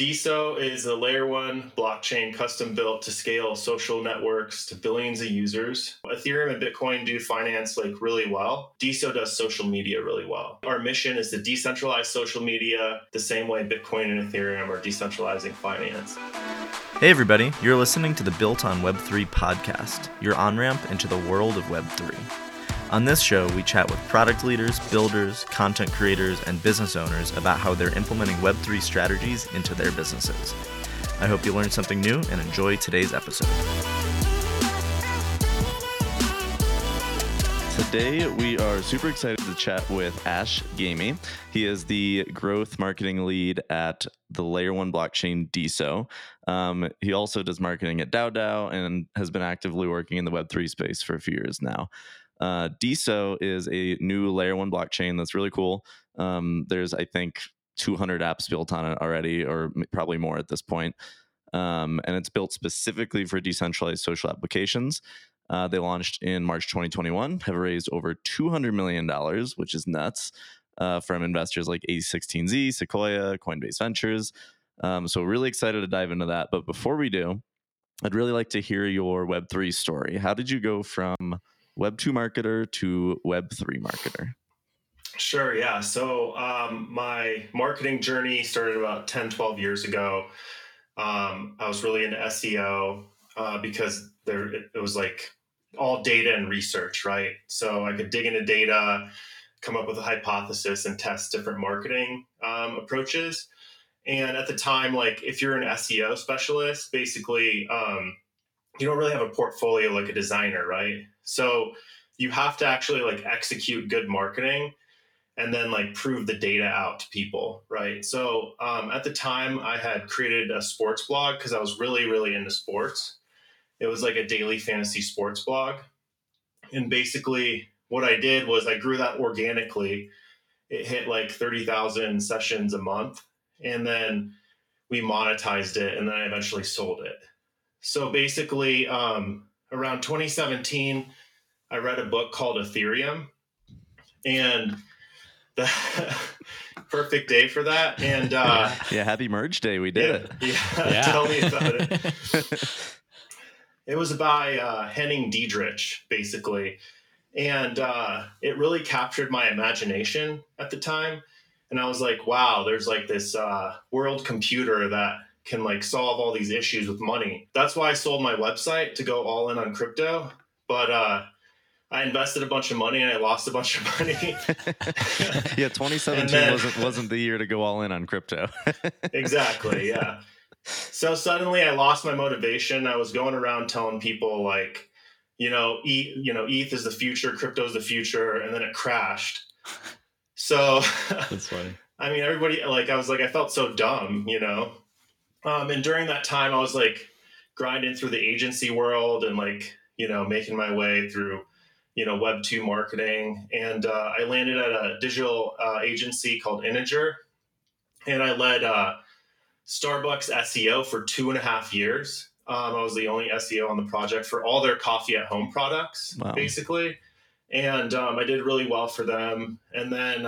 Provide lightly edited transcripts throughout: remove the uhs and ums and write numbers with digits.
DeSo is a layer 1 blockchain custom built to scale social networks to billions of users. Ethereum and Bitcoin do finance like really well. DeSo does social media really well. Our mission is to decentralize social media the same way Bitcoin and Ethereum are decentralizing finance. Hey everybody, you're listening to the Built on Web3 podcast, your on-ramp into the world of Web3. On this show, we chat with product leaders, builders, content creators, and business owners about how they're implementing Web3 strategies into their businesses. I hope you learned something new and enjoy today's episode. Today, we are super excited to chat with Ash Ghaemi. He is the growth marketing lead at the layer 1 blockchain DeSo. He also does marketing at DowDow and has been actively working in the Web3 space for a few years now. DeSo is a new layer 1 blockchain that's really cool. There's, I think, 200 apps built on it already, or probably more at this point. And it's built specifically for decentralized social applications. They launched in March 2021, have raised over $200 million, which is nuts, from investors like A16Z, Sequoia, Coinbase Ventures. So really excited to dive into that. But before we do, I'd really like to hear your Web3 story. How did you go from Web2 marketer to Web3 marketer? Sure, yeah. So my marketing journey started about 10, 12 years ago. I was really into SEO because it was like all data and research, right? So I could dig into data, come up with a hypothesis, and test different marketing approaches. And at the time, like if you're an SEO specialist, basically you don't really have a portfolio like a designer, right? So you have to actually like execute good marketing and then like prove the data out to people, right? So at the time I had created a sports blog because I was really, really into sports. It was like a daily fantasy sports blog. And basically what I did was I grew that organically. It hit like 30,000 sessions a month. And then we monetized it and then I eventually sold it. So basically around 2017, I read a book called Ethereum and the perfect day for that. And yeah, happy merge day. We did it. Yeah. Tell me about it. It was by Henning Diedrich, basically. And it really captured my imagination at the time. And I was like, wow, there's like this world computer that can like solve all these issues with money. That's why I sold my website to go all in on crypto. But I invested a bunch of money and I lost a bunch of money. Yeah, 2017 wasn't the year to go all in on crypto. Exactly, yeah. So suddenly I lost my motivation. I was going around telling people like, ETH is the future, crypto is the future, and then it crashed. So that's funny. I mean, everybody like I was like I felt so dumb, And during that time, I was like grinding through the agency world and like, making my way through, Web2 marketing. And I landed at a digital agency called Integer. And I led Starbucks SEO for 2.5 years. I was the only SEO on the project for all their coffee at home products, wow, basically. And I did really well for them. And then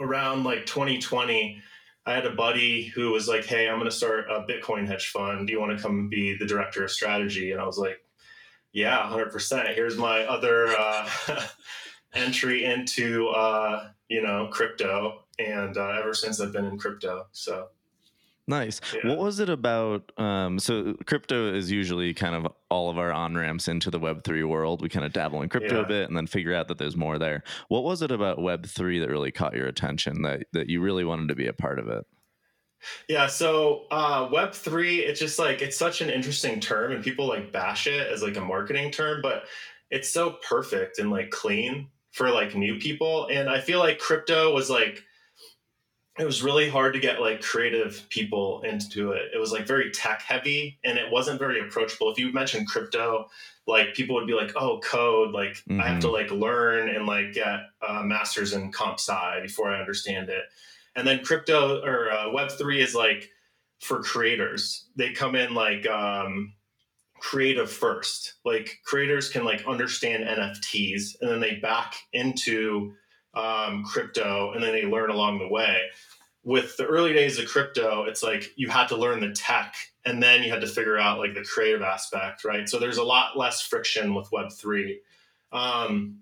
around like 2020, I had a buddy who was like, hey, I'm going to start a Bitcoin hedge fund. Do you want to come be the director of strategy? And I was like, yeah, 100%. Here's my other entry into, crypto. And ever since I've been in crypto. So nice. Yeah. What was it about? So crypto is usually kind of all of our on-ramps into the Web3 world. We kind of dabble in crypto a bit and then figure out that there's more there. What was it about Web3 that really caught your attention that you really wanted to be a part of it? Yeah. So Web3, it's just like, it's such an interesting term and people like bash it as like a marketing term, but it's so perfect and like clean for like new people. And I feel like crypto was like, it was really hard to get like creative people into it. It was like very tech heavy and it wasn't very approachable. If you mentioned crypto, like people would be like, oh, code, like I have to like learn and like get a master's in comp sci before I understand it. And then crypto or Web3 is like for creators. They come in like creative first, like creators can like understand NFTs and then they back into crypto and then they learn along the way. with the early days of crypto, it's like you had to learn the tech and then you had to figure out like the creative aspect, right? So there's a lot less friction with Web3. And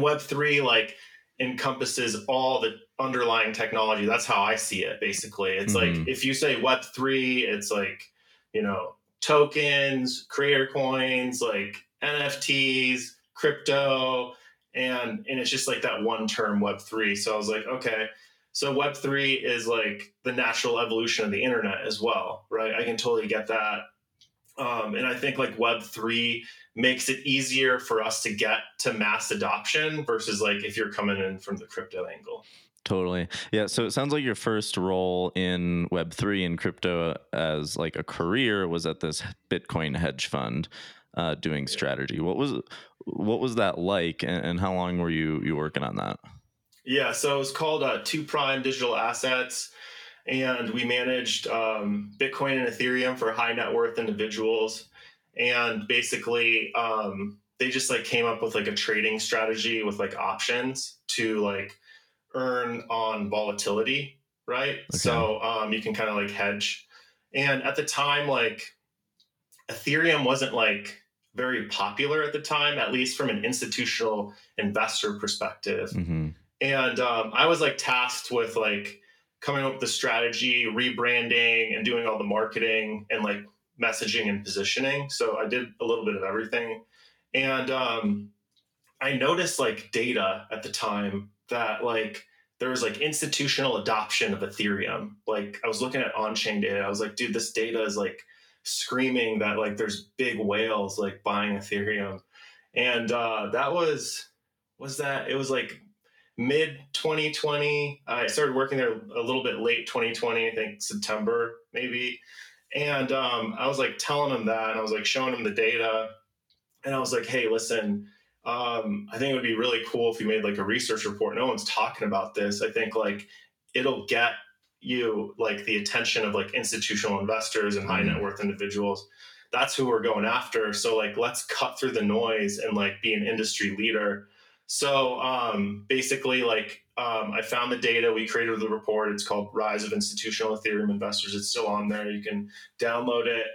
Web3 like encompasses all the underlying technology. That's how I see it, basically. It's like, if you say Web3, it's like, you know, tokens, creator coins, like NFTs, crypto, and it's just like that one term, Web3. So I was like, okay. So Web3 is like the natural evolution of the internet as well, right? I can totally get that. And I think like Web3 makes it easier for us to get to mass adoption versus like if you're coming in from the crypto angle. Totally. Yeah. So it sounds like your first role in Web3 and crypto as like a career was at this Bitcoin hedge fund doing strategy. What was that like and how long were you working on that? Yeah, so it's called Two Prime Digital Assets, and we managed Bitcoin and Ethereum for high net worth individuals. And basically, they just like came up with like a trading strategy with like options to like earn on volatility, right? Okay. So you can kind of like hedge. And at the time, like Ethereum wasn't like very popular at the time, at least from an institutional investor perspective. Mm-hmm. And I was like tasked with like coming up with the strategy, rebranding, and doing all the marketing and like messaging and positioning. So I did a little bit of everything. And I noticed like data at the time that like there was like institutional adoption of Ethereum. Like I was looking at on-chain data. I was like, dude, this data is like screaming that like there's big whales like buying Ethereum. And it was like mid 2020. I started working there a little bit late 2020, I think September maybe. And I was like telling him that, and I was like showing him the data, and I was like, hey, listen, I think it would be really cool if you made like a research report. No one's talking about this. I think like it'll get you like the attention of like institutional investors and high net worth individuals. That's who we're going after. So like, let's cut through the noise and like be an industry leader. So basically, like I found the data. We created the report. It's called Rise of Institutional Ethereum Investors. It's still on there. You can download it.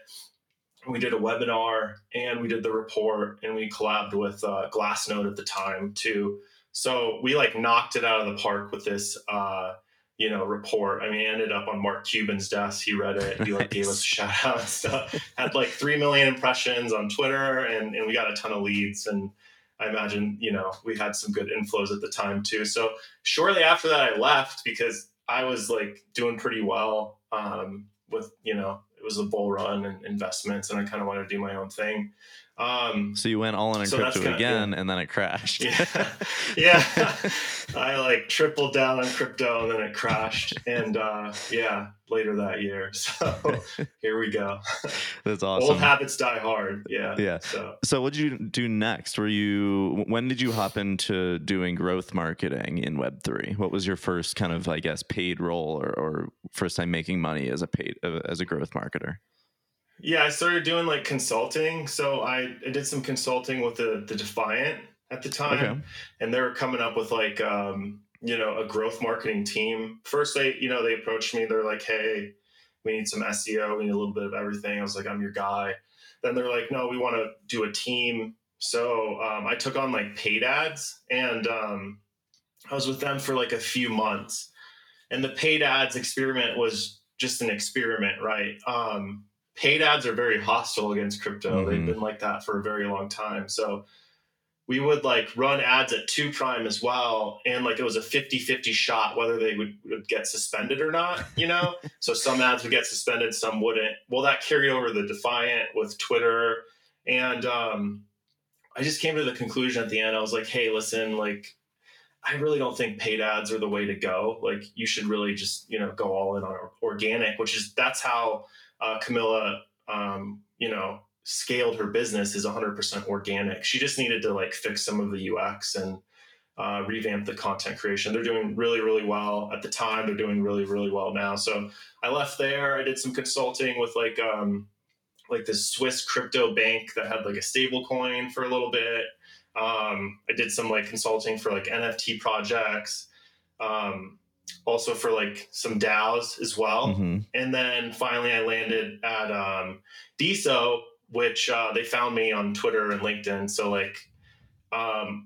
We did a webinar and we did the report, and we collabed with Glassnode at the time too. So we like knocked it out of the park with this, report. I mean, it ended up on Mark Cuban's desk. He read it. He like gave us a shout out and stuff. Had like 3 million impressions on Twitter, and we got a ton of leads. And I imagine, we had some good inflows at the time too. So shortly after that, I left because I was like doing pretty well with, it was a bull run and investments, and I kind of wanted to do my own thing. So you went all in on crypto again, and then it crashed. Yeah. I like tripled down on crypto and then it crashed. And later that year. So here we go. That's awesome. Old habits die hard. Yeah. So what did you do next? When did you hop into doing growth marketing in Web3? What was your first kind of, I guess, paid role or first time making money as a growth marketer? Yeah, I started doing like consulting. So I did some consulting with the Defiant at the time. Okay. And they were coming up with like, a growth marketing team. First, they approached me. They're like, hey, we need some SEO. We need a little bit of everything. I was like, I'm your guy. Then they're like, no, we want to do a team. So I took on like paid ads, and I was with them for like a few months. And the paid ads experiment was just an experiment, right? Paid ads are very hostile against crypto. Mm-hmm. They've been like that for a very long time. So we would like run ads at 2Prime as well. And like, it was a 50-50 shot whether they would get suspended or not, So some ads would get suspended, some wouldn't. Well, that carried over the Defiant with Twitter. And I just came to the conclusion at the end. I was like, hey, listen, like, I really don't think paid ads are the way to go. Like, you should really just, go all in on organic, that's how Camilla, scaled her business, is 100% organic. She just needed to like fix some of the UX and revamp the content creation. They're doing really, really well at the time. They're doing really, really well now. So I left there. I did some consulting with like this Swiss crypto bank that had like a stable coin for a little bit. I did some like consulting for like NFT projects. also for like some DAOs as well. Mm-hmm. And then finally I landed at DeSo, which they found me on Twitter and LinkedIn. So like,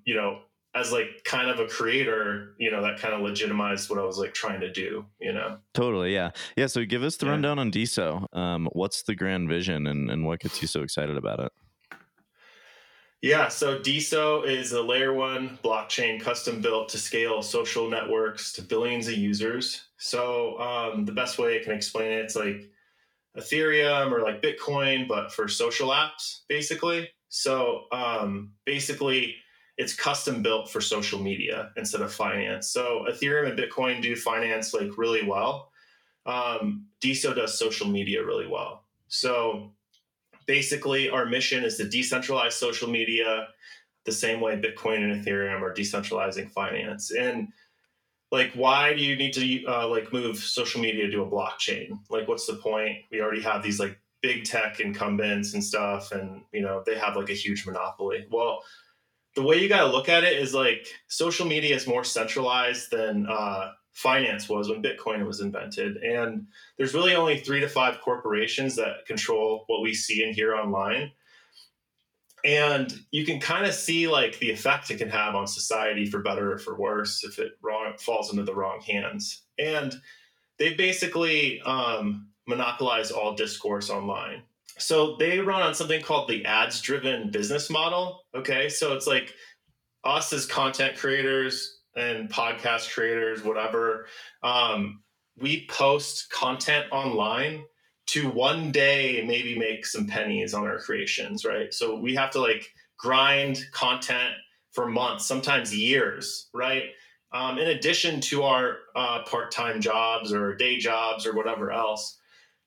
you know, as like kind of a creator, you know, that kind of legitimized what I was like trying to do, you know? Totally. Yeah. Yeah. So give us the rundown on DeSo. What's the grand vision and what gets you so excited about it? Yeah. So DeSo is a layer 1 blockchain custom built to scale social networks to billions of users. So the best way I can explain it, it's like Ethereum or like Bitcoin, but for social apps basically. So basically, it's custom built for social media instead of finance. So Ethereum and Bitcoin do finance like really well. DeSo does social media really well. So basically our mission is to decentralize social media the same way Bitcoin and Ethereum are decentralizing finance. And like, why do you need to like move social media to a blockchain? Like, what's the point? We already have these like big tech incumbents and stuff. And, you know, they have like a huge monopoly. Well, the way you got to look at it is like social media is more centralized than finance was when Bitcoin was invented. And there's really only 3 to 5 corporations that control what we see and hear online. And you can kind of see like the effect it can have on society for better or for worse if it falls into the wrong hands. And they basically monopolize all discourse online. So they run on something called the ads-driven business model. Okay, so it's like us as content creators and podcast creators, whatever, we post content online to one day maybe make some pennies on our creations, right? So we have to like grind content for months, sometimes years, right? In addition to our part-time jobs or day jobs or whatever else,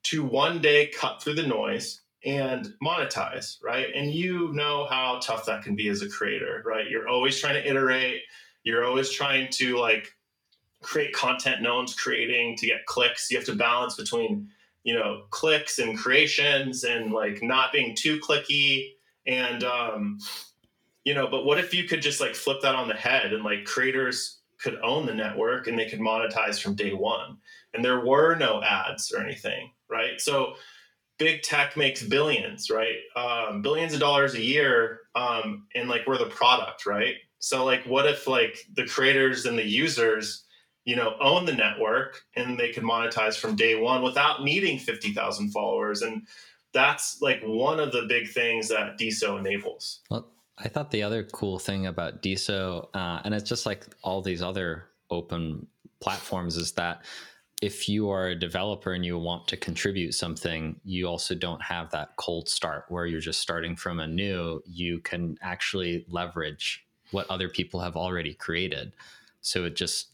to one day cut through the noise and monetize, right? And you know how tough that can be as a creator, right? You're always trying to iterate. You're always trying to like create content no one's creating to get clicks. You have to balance between, you know, clicks and creations and like not being too clicky. And, you know, but what if you could just like flip that on the head and like creators could own the network and they could monetize from day one and there were no ads or anything? Right. So big tech makes billions, right? Billions of dollars a year. And like, we're the product, right? So like, what if like the creators and the users, you know, own the network and they can monetize from day one without needing 50,000 followers? And that's like one of the big things that DeSo enables. Well, I thought the other cool thing about DeSo, and it's just like all these other open platforms, is that if you are a developer and you want to contribute something, you also don't have that cold start where you're just starting from anew. You can actually leverage what other people have already created. So it just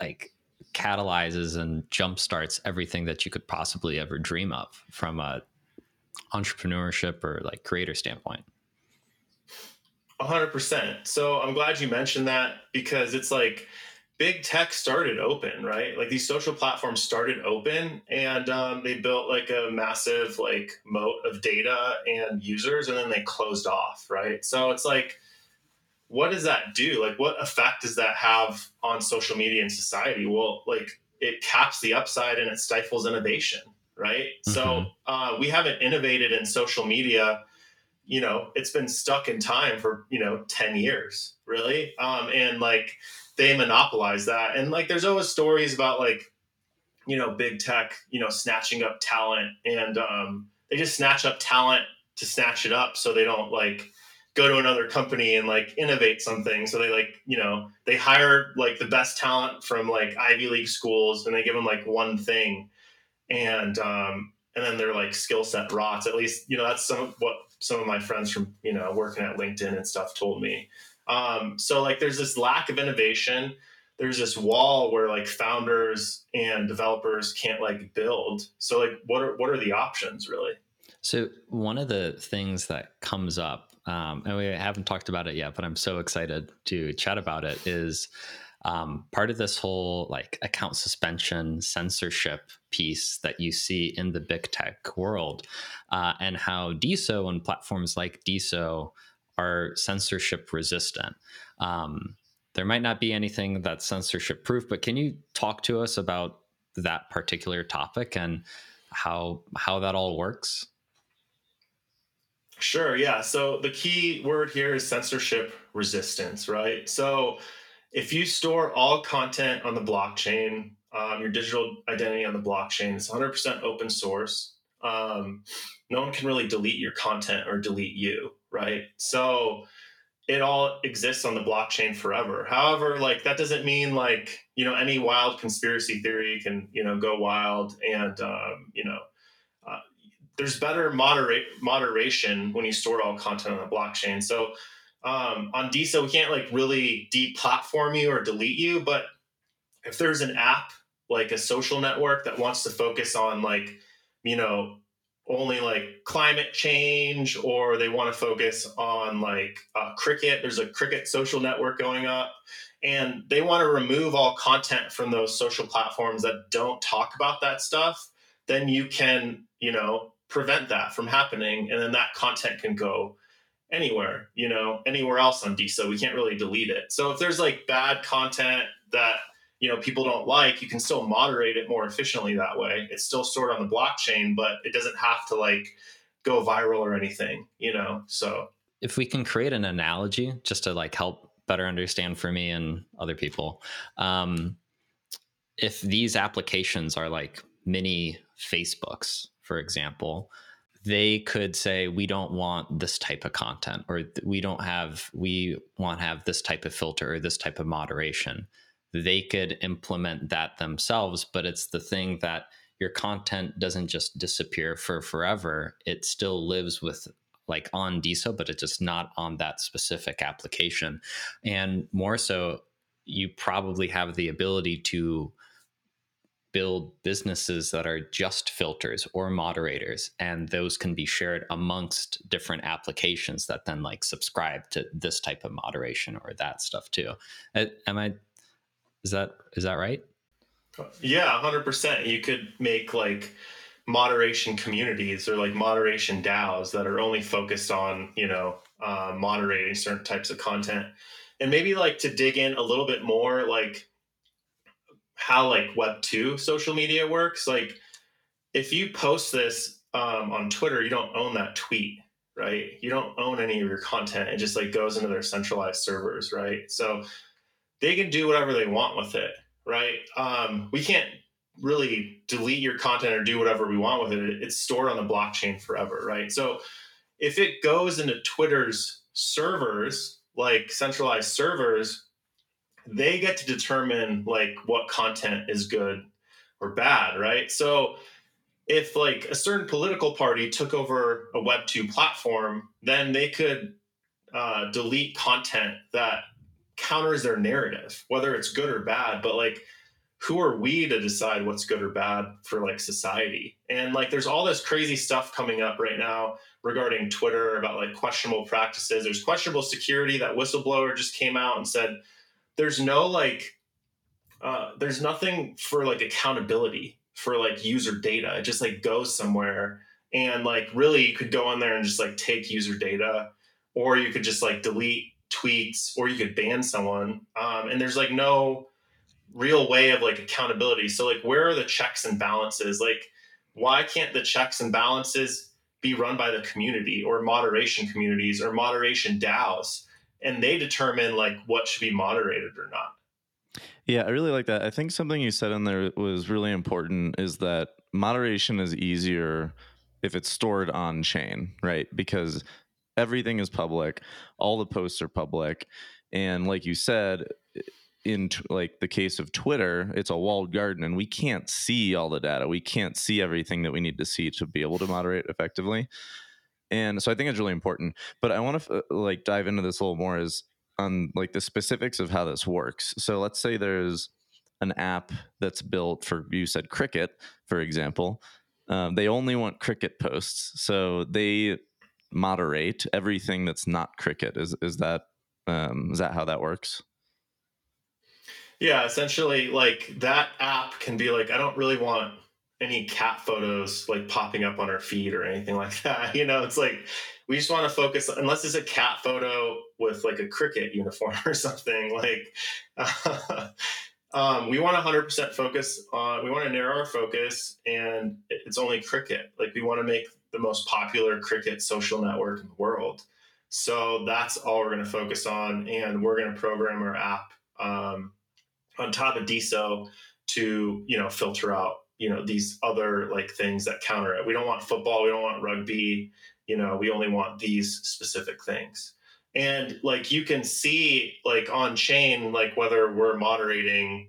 like catalyzes and jumpstarts everything that you could possibly ever dream of from a entrepreneurship or like creator standpoint. 100%. So I'm glad you mentioned that, because it's like, big tech started open, right? Like these social platforms started open and they built like a massive like moat of data and users, and then they closed off, right? So it's like, what does that do? Like what effect does that have on social media and society? Well, like it caps the upside and it stifles innovation, right? Mm-hmm. So we haven't innovated in social media. You know, it's been stuck in time for, you know, 10 years, really. And like, they monopolize that. And like, there's always stories about like, you know, big tech, you know, snatching up talent, and they just snatch up talent to snatch it up. So they don't like go to another company and like innovate something. So they like, you know, they hire like the best talent from like Ivy League schools and they give them like one thing. And then their like skill set rots. At least, you know, that's what some of my friends from, you know, working at LinkedIn and stuff told me. So like there's this lack of innovation. There's this wall where like founders and developers can't like build. So like what are the options really? So one of the things that comes up, and we haven't talked about it yet, but I'm so excited to chat about it, is part of this whole like account suspension censorship piece that you see in the big tech world, and how DeSo and platforms like DeSo are censorship resistant. There might not be anything that's censorship proof, but can you talk to us about that particular topic and how that all works? Sure. Yeah. So the key word here is censorship resistance, right? So if you store all content on the blockchain, your digital identity on the blockchain, it's 100% open source. No one can really delete your content or delete you, right? So it all exists on the blockchain forever. However, like that doesn't mean like, you know, any wild conspiracy theory can, you know, go wild and, you know, there's better moderation when you store all content on the blockchain. So on DeSo, we can't like really deplatform you or delete you, but if there's an app, like a social network that wants to focus on like, you know, only like climate change, or they want to focus on like cricket, there's a cricket social network going up, and they want to remove all content from those social platforms that don't talk about that stuff, then you can, you know, prevent that from happening. And then that content can go anywhere, you know, anywhere else on DeSo. We can't really delete it. So if there's like bad content that, you know, people don't like, you can still moderate it more efficiently that way. It's still stored on the blockchain, but it doesn't have to like go viral or anything, you know? So if we can create an analogy just to like help better understand for me and other people, if these applications are like mini Facebooks, for example, they could say, we don't want this type of content, or we want to have this type of filter or this type of moderation. They could implement that themselves, but it's the thing that your content doesn't just disappear for forever. It still lives with like on DeSo, but it's just not on that specific application. And more so, you probably have the ability to build businesses that are just filters or moderators, and those can be shared amongst different applications that then like subscribe to this type of moderation or that stuff too. Is that right? Yeah, 100%. You could make like moderation communities or like moderation DAOs that are only focused on, you know, moderating certain types of content. And maybe like to dig in a little bit more, like how like Web2 social media works. Like if you post this on Twitter, you don't own that tweet, right? You don't own any of your content. It just like goes into their centralized servers, right? So they can do whatever they want with it, right? We can't really delete your content or do whatever we want with it. It's stored on the blockchain forever, right? So if it goes into Twitter's servers, like centralized servers, they get to determine like what content is good or bad, right? So if like a certain political party took over a Web2 platform, then they could delete content that counters their narrative, whether it's good or bad. But like, who are we to decide what's good or bad for like society? And like, there's all this crazy stuff coming up right now regarding Twitter about like questionable practices. There's questionable security. That whistleblower just came out and said, there's no like, there's nothing for like accountability for like user data. It just like goes somewhere. And like, really you could go in there and just like take user data, or you could just like delete tweets, or you could ban someone. And there's like no real way of like accountability. So like, where are the checks and balances? Like, why can't the checks and balances be run by the community or moderation communities or moderation DAOs? And they determine like what should be moderated or not. Yeah, I really like that. I think something you said in there was really important, is that moderation is easier if it's stored on chain, right? Because everything is public. All the posts are public. And like you said, in like the case of Twitter, it's a walled garden and we can't see all the data. We can't see everything that we need to see to be able to moderate effectively. And so I think it's really important, but I want to like dive into this a little more, is on like the specifics of how this works. So let's say there's an app that's built for, you said cricket, for example. They only want cricket posts. So they moderate everything that's not cricket. Is that how that works? Yeah, essentially like that app can be like, I don't really want any cat photos like popping up on our feed or anything like that. You know, it's like, we just want to focus, unless it's a cat photo with like a cricket uniform or something, like we want 100% focus on, we want to narrow our focus, and it's only cricket. Like, we want to make the most popular cricket social network in the world. So that's all we're going to focus on. And we're going to program our app on top of DeSo to, you know, filter out, you know, these other like things that counter it. We don't want football. We don't want rugby. You know, we only want these specific things. And like, you can see like on chain, like whether we're moderating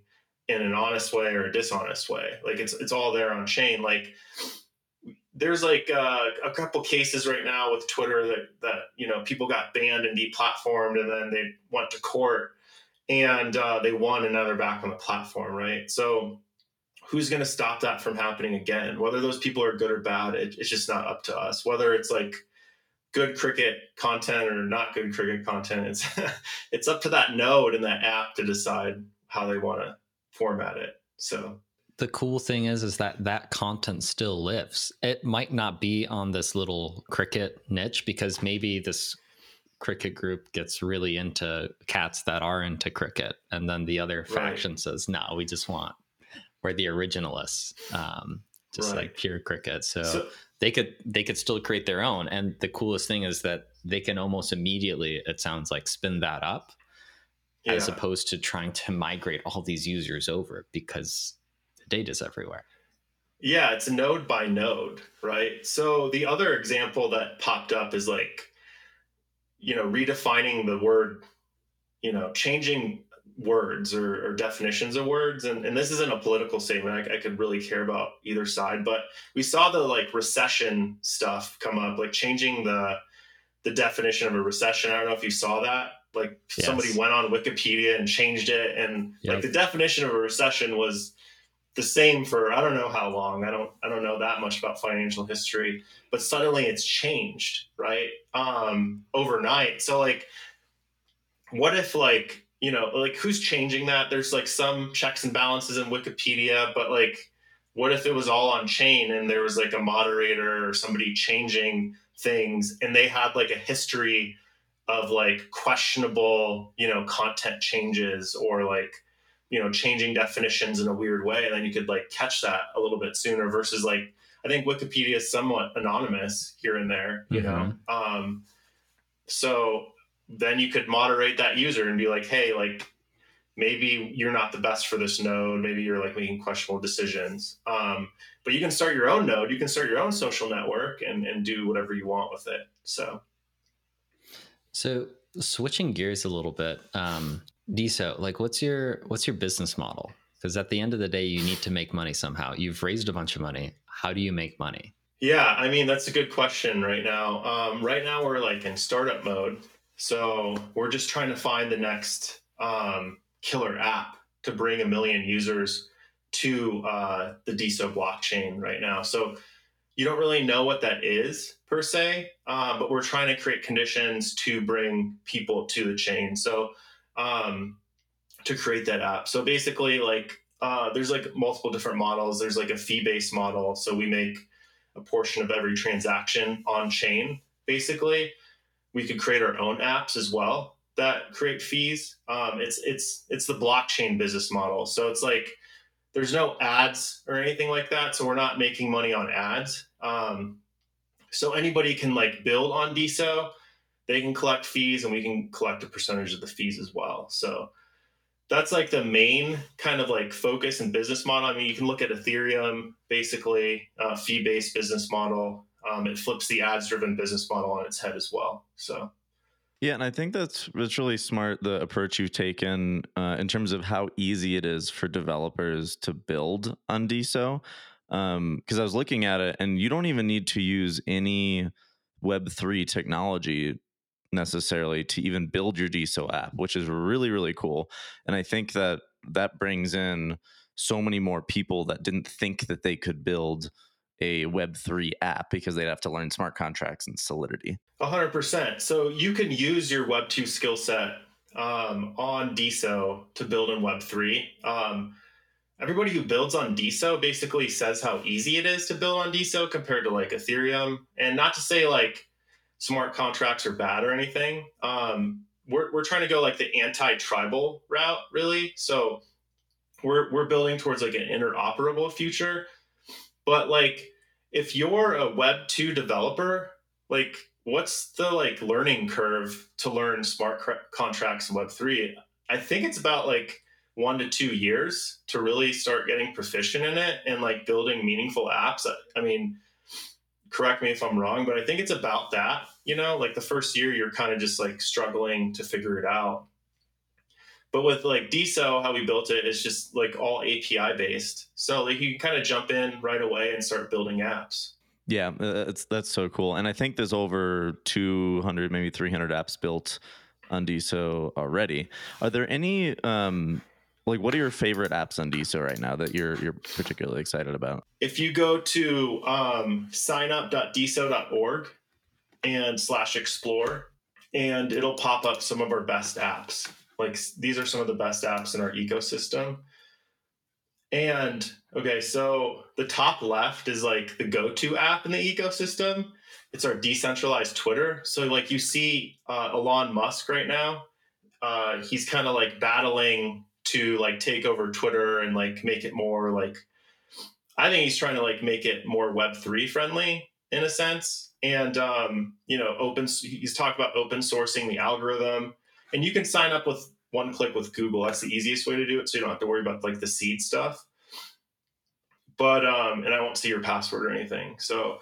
in an honest way or a dishonest way, like it's all there on chain. Like, there's like a couple cases right now with Twitter that, you know, people got banned and deplatformed, and then they went to court and they won, and now they're back on the platform, right? So who's going to stop that from happening again? Whether those people are good or bad, it's just not up to us. Whether it's like good cricket content or not good cricket content, it's it's up to that node and that app to decide how they want to format it. So the cool thing is that content still lives. It might not be on this little cricket niche, because maybe this cricket group gets really into cats that are into cricket, and then the other faction says, no, we just want, we're the originalists, just like pure cricket. So they could still create their own. And the coolest thing is that they can almost immediately, it sounds like, spin that up as opposed to trying to migrate all these users over, because data's everywhere. Yeah, it's node by node, right? So the other example that popped up is like, you know, redefining the word, you know, changing words or definitions of words. And this isn't a political statement. I could really care about either side, but we saw the like recession stuff come up, like changing the definition of a recession. I don't know if you saw that. Like, somebody went on Wikipedia and changed it. And like, the definition of a recession was the same for I don't know how long. I don't know that much about financial history, but suddenly it's changed, right? Overnight. So like, what if, like, you know, like, who's changing that? There's like some checks and balances in Wikipedia, but like, what if it was all on chain and there was like a moderator or somebody changing things, and they had like a history of like questionable, you know, content changes, or like, you know, changing definitions in a weird way, and then you could like catch that a little bit sooner, versus like, I think Wikipedia is somewhat anonymous here and there, you know? So then you could moderate that user and be like, hey, like, maybe you're not the best for this node. Maybe you're like making questionable decisions. But you can start your own node. You can start your own social network and do whatever you want with it. So switching gears a little bit, DeSo, like, what's your business model? Because at the end of the day, you need to make money somehow. You've raised a bunch of money. How do you make money? Yeah, I mean, that's a good question right now. Right now we're like in startup mode. So we're just trying to find the next killer app to bring 1 million users to the DeSo blockchain right now. So you don't really know what that is per se, but we're trying to create conditions to bring people to the chain. So to create that app. So basically, like, there's like multiple different models. There's like a fee-based model. So we make a portion of every transaction on chain. Basically, we could create our own apps as well that create fees. It's the blockchain business model. So it's like, there's no ads or anything like that. So we're not making money on ads. So anybody can like build on DeSo. They can collect fees, and we can collect a percentage of the fees as well. So that's like the main kind of like focus and business model. I mean, you can look at Ethereum, basically a fee-based business model. It flips the ads-driven business model on its head as well. So, yeah, and I think that's really smart, the approach you've taken in terms of how easy it is for developers to build on DeSo. Because I was looking at it, and you don't even need to use any Web3 technology necessarily to even build your DeSo app, which is really, really cool. And I think that brings in so many more people that didn't think that they could build a Web3 app because they'd have to learn smart contracts and Solidity. 100%. So you can use your Web2 skill set on DeSo to build in Web3. everybody who builds on DeSo basically says how easy it is to build on DeSo compared to like Ethereum. And not to say like smart contracts are bad or anything. We're trying to go like the anti-tribal route, really. So we're building towards like an interoperable future. But like if you're a Web2 developer, like what's the like learning curve to learn smart contracts in Web3? I think it's about like 1 to 2 years to really start getting proficient in it and like building meaningful apps. I mean, correct me if I'm wrong, but I think it's about that, you know, like the first year you're kind of just like struggling to figure it out. But with like DeSo, how we built it, it's just like all API based. So like you can kind of jump in right away and start building apps. Yeah, that's so cool. And I think there's over 200, maybe 300 apps built on DeSo already. Are there any, like what are your favorite apps on DeSo right now that you're particularly excited about? If you go to signup.deso.org/explore, and it'll pop up some of our best apps. Like these are some of the best apps in our ecosystem. And okay, so the top left is like the go-to app in the ecosystem. It's our decentralized Twitter. So like you see Elon Musk right now, he's kind of like battling to like take over Twitter and like make it more like, I think he's trying to like make it more Web3 friendly in a sense. And, you know, he's talked about open sourcing the algorithm, and you can sign up with one click with Google. That's the easiest way to do it. So you don't have to worry about like the seed stuff, but, and I won't see your password or anything. So,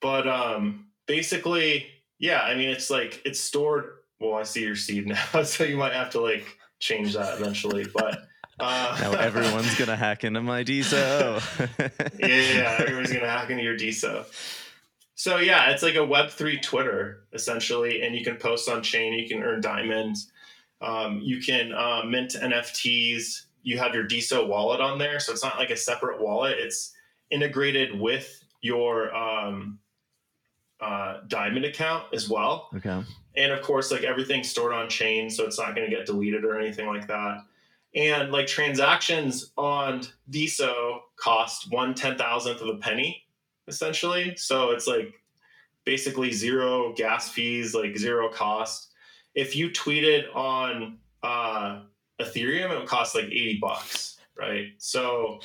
but, basically, yeah, I mean, it's like, it's stored. Well, I see your seed now, so you might have to like change that eventually, but now everyone's gonna hack into my DeSo. yeah, everyone's gonna hack into your DeSo. So yeah, it's like a Web3 Twitter essentially, and you can post on chain, you can earn diamonds, you can mint NFTs. You have your DeSo wallet on there, so it's not like a separate wallet. It's integrated with your Diamond account as well. Okay. And of course, like everything's stored on chain, so it's not going to get deleted or anything like that. And like transactions on DeSo cost 1/10,000th of a penny, essentially. So it's like basically zero gas fees, like zero cost. If you tweeted on Ethereum, it would cost like $80, right? So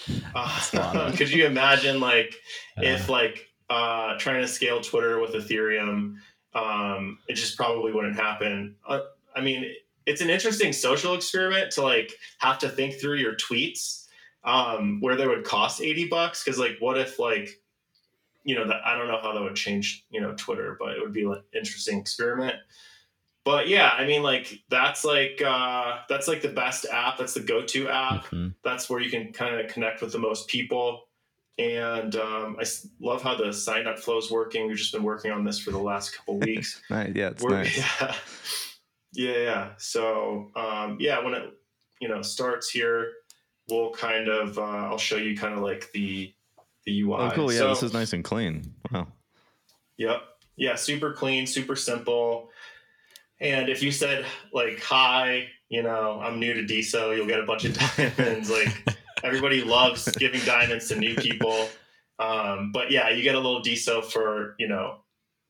could you imagine like if like trying to scale Twitter with Ethereum, it just probably wouldn't happen. I mean, it's an interesting social experiment to like have to think through your tweets, where they would cost $80. Cause like, what if like, you know, I don't know how that would change, you know, Twitter, but it would be like an interesting experiment. But yeah, I mean, like that's like the best app. That's the go-to app. Mm-hmm. That's where you can kind of connect with the most people. And I love how the sign up flow is working. We've just been working on this for the last couple of weeks. Yeah, it's nice. Yeah. So yeah, when it starts here, we'll kind of I'll show you kind of like the UI. Oh, cool. Yeah, so, this is nice and clean. Wow. Yep. Yeah, super clean, super simple. And if you said like, "Hi, you know, I'm new to DeSo," you'll get a bunch of diamonds. Like. Everybody loves giving diamonds to new people. But yeah, you get a little DeSo for,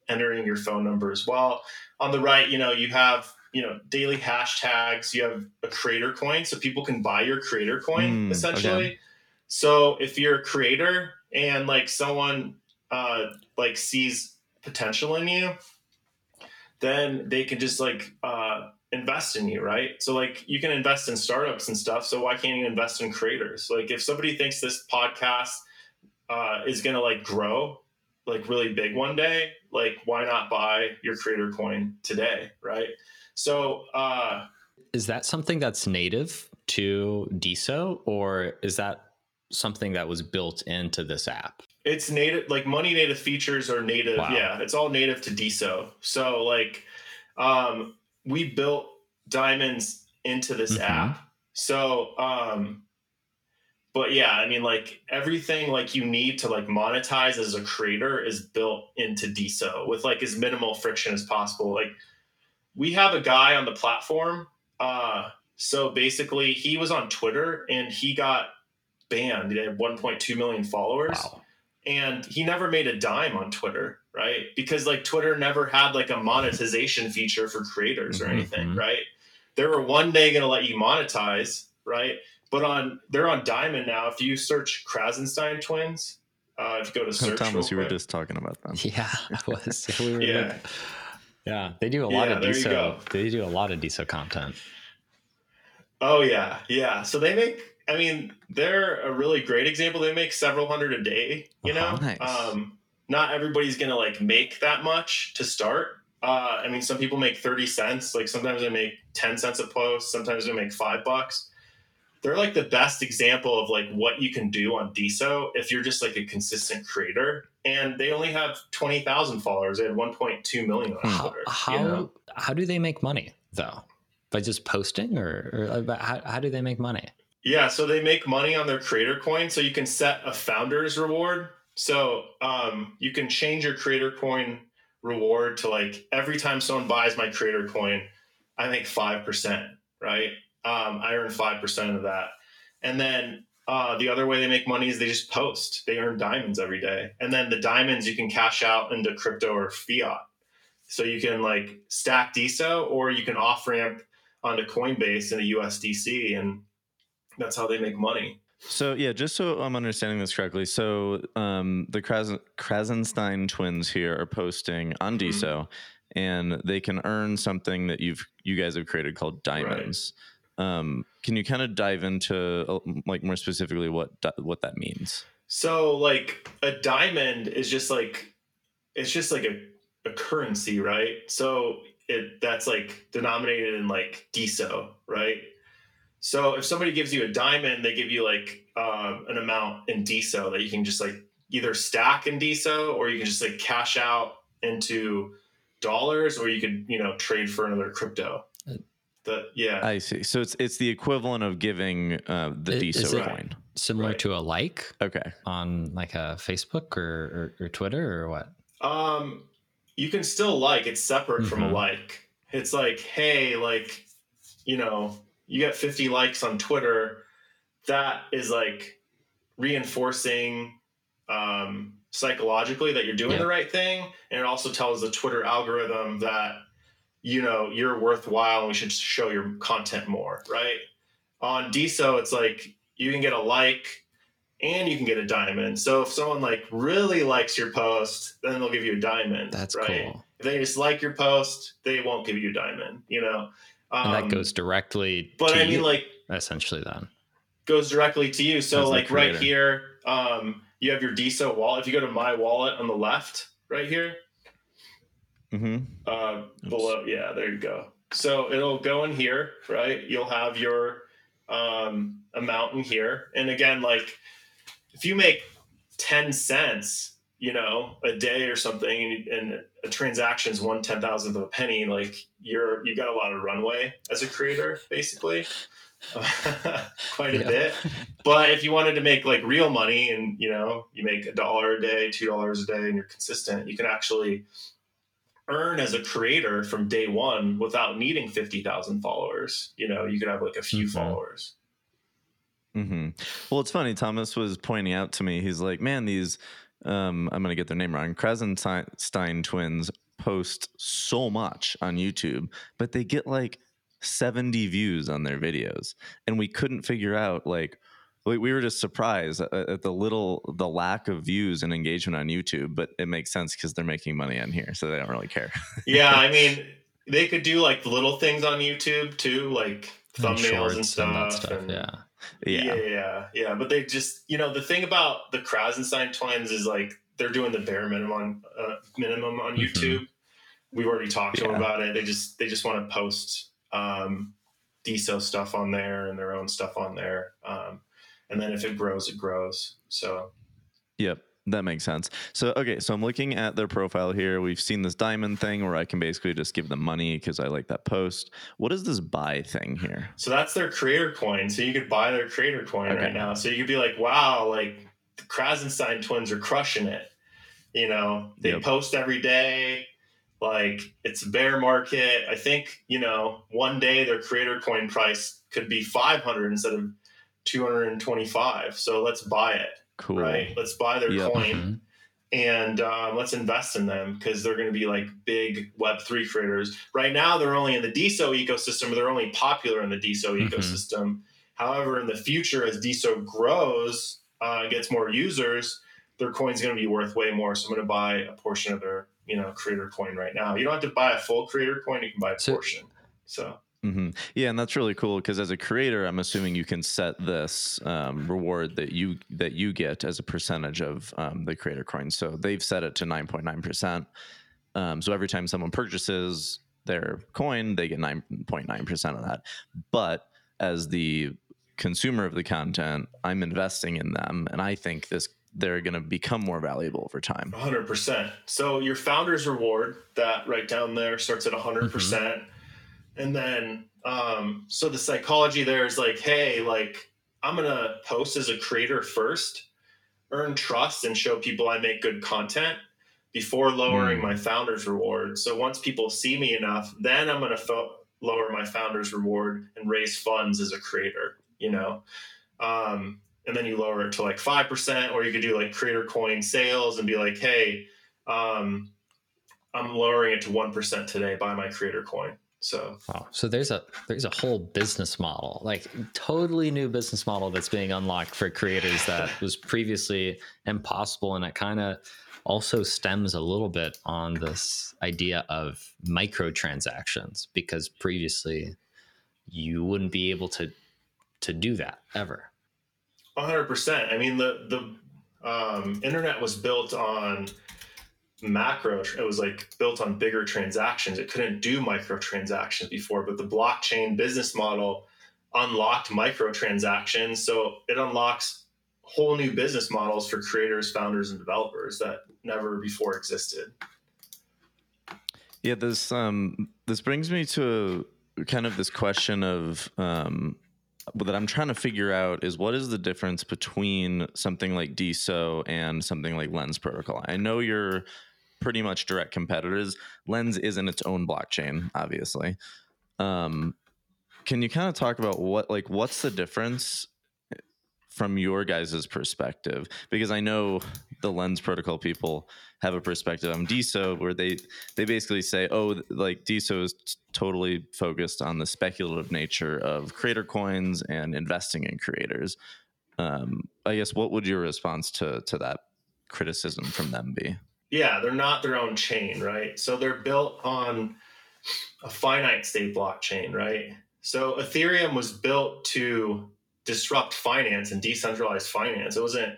entering your phone number as well. On the right, you have, daily hashtags, you have a creator coin, so people can buy your creator coin essentially. Okay. So if you're a creator and like someone like sees potential in you, then they can just like, invest in you, right? So like you can invest in startups and stuff, so why can't you invest in creators? Like if somebody thinks this podcast is gonna like grow like really big one day, like why not buy your creator coin today, right? So is that something that's native to DeSo, or is that something that was built into this app? It's native, like money native features are native. Wow. Yeah, it's all native to DeSo. So like we built diamonds into this app. So, but yeah, I mean, like everything like you need to like monetize as a creator is built into DeSo with like as minimal friction as possible. Like we have a guy on the platform. So basically he was on Twitter and he got banned. He had 1.2 million followers. Wow. And he never made a dime on Twitter, right? Because like Twitter never had like a monetization feature for creators or anything, right? They were one day going to let you monetize, right? But they're on Diamond now. If you search Krasenstein twins, if you go to search, Thomas, you were just talking about them. Yeah, I was. Yeah, they do a lot of DeSo. They do a lot of DeSo content. Oh yeah, yeah. So they make. I mean, they're a really great example. They make several hundred a day. You know, nice. Not everybody's gonna like make that much to start. I mean, some people make 30 cents. Like sometimes they make 10 cents a post. Sometimes they make $5. They're like the best example of like what you can do on DeSo if you're just like a consistent creator. And they only have 20,000 followers. They had 1.2 million on Twitter. How do they make money though? By just posting, or how do they make money? Yeah, so they make money on their creator coin. So you can set a founder's reward. So you can change your creator coin reward to like every time someone buys my creator coin, I make 5%, right? I earn 5% of that. And then the other way they make money is they just post. They earn diamonds every day. And then the diamonds you can cash out into crypto or fiat. So you can like stack DeSo, or you can off-ramp onto Coinbase in a USDC, and that's how they make money. So yeah, just so I'm understanding this correctly. So the Krasenstein twins here are posting on DeSo, and they can earn something that you guys have created called diamonds. Right. Can you kind of dive into like more specifically what that means? So like a diamond is just like, it's just like a currency, right? So that's like denominated in like DeSo, right? So if somebody gives you a diamond, they give you like, an amount in DeSo that you can just like either stack in DeSo, or you can just like cash out into dollars, or you could, you know, trade for another crypto. I see. So it's the equivalent of giving the DeSo coin, similar to a like. Okay. On like a Facebook or Twitter or what? You can still like. It's separate from a like. It's like, hey, like, you know, you got 50 likes on Twitter. That is like reinforcing psychologically that you're doing the right thing, and it also tells the Twitter algorithm that, you know, you're worthwhile and we should show your content more, right? On DeSo, it's like you can get a like and you can get a diamond. So if someone like really likes your post, then they'll give you a diamond. That's right. Cool. If they just like your post, they won't give you a diamond, you know? And that goes directly goes directly to you. So like right here, you have your DeSo wallet. If you go to my wallet on the left right here, below, yeah, there you go. So it'll go in here, right? You'll have your amount in here. And again, like if you make 10 cents, you know, a day or something, and a transaction's 1/10,000th of a penny, like you've got a lot of runway as a creator, basically. Quite a bit. But if you wanted to make like real money, and you know, you make $1 a day, $2 a day, and you're consistent, you can actually earn as a creator from day one without needing 50,000 followers. You know, you could have like a few followers. Well, it's funny. Thomas was pointing out to me, he's like, man, these, I'm going to get their name wrong, Krasenstein twins post so much on YouTube, but they get like 70 views on their videos. And we couldn't figure out, like, we were just surprised at the lack of views and engagement on YouTube, but it makes sense because they're making money on here, so they don't really care. Yeah, I mean, they could do like little things on YouTube too, like thumbnails and stuff. And yeah. But they just, you know, the thing about the Krasenstein twins is like they're doing the bare minimum on YouTube. We've already talked to them about it. They just want to post DeSo stuff on there and their own stuff on there. And then if it grows, it grows. So, yep, that makes sense. So, okay, so I'm looking at their profile here. We've seen this diamond thing where I can basically just give them money because I like that post. What is this buy thing here? So that's their creator coin. So you could buy their creator coin right now. So you could be like, wow, like the Krasenstein twins are crushing it. You know, they post every day. Like it's a bear market. I think, you know, one day their creator coin price could be $500 instead of 225. So let's buy it. Cool. Right. Let's buy their coin and let's invest in them because they're going to be like big Web3 creators. Right now, they're only in the DeSo ecosystem. Or they're only popular in the DeSo ecosystem. However, in the future, as DeSo grows, gets more users, their coin's going to be worth way more. So I'm going to buy a portion of their, you know, creator coin right now. You don't have to buy a full creator coin. You can buy a portion. So. Yeah, and that's really cool because as a creator, I'm assuming you can set this reward that you get as a percentage of the creator coin. So they've set it to 9.9%. So every time someone purchases their coin, they get 9.9% of that. But as the consumer of the content, I'm investing in them, and I think they're going to become more valuable over time. 100%. So your founder's reward, that right down there, starts at 100%. And then, so the psychology there is like, hey, like I'm going to post as a creator first, earn trust and show people I make good content before lowering my founder's reward. So once people see me enough, then I'm going to lower my founder's reward and raise funds as a creator, you know? And then you lower it to like 5%, or you could do like creator coin sales and be like, hey, I'm lowering it to 1% today, buy my creator coin. So, so there's a whole business model, like totally new business model that's being unlocked for creators that was previously impossible. And it kind of also stems a little bit on this idea of microtransactions, because previously you wouldn't be able to do that ever. 100%. I mean, the internet was built on macro. It was like built on bigger transactions. It couldn't do microtransactions before, but the blockchain business model unlocked microtransactions. So it unlocks whole new business models for creators, founders, and developers that never before existed. Yeah, this brings me to kind of this question of that I'm trying to figure out is what is the difference between something like DeSo and something like Lens Protocol? I know you're pretty much direct competitors. Lens isn't its own blockchain, obviously. Can you kind of talk about what's the difference from your guys' perspective? Because I know the Lens Protocol people have a perspective on DeSo where they basically say, oh, like DeSo is totally focused on the speculative nature of creator coins and investing in creators. I guess what would your response to that criticism from them be? Yeah, they're not their own chain, right? So they're built on a finite state blockchain, right? So Ethereum was built to disrupt finance and decentralized finance. It wasn't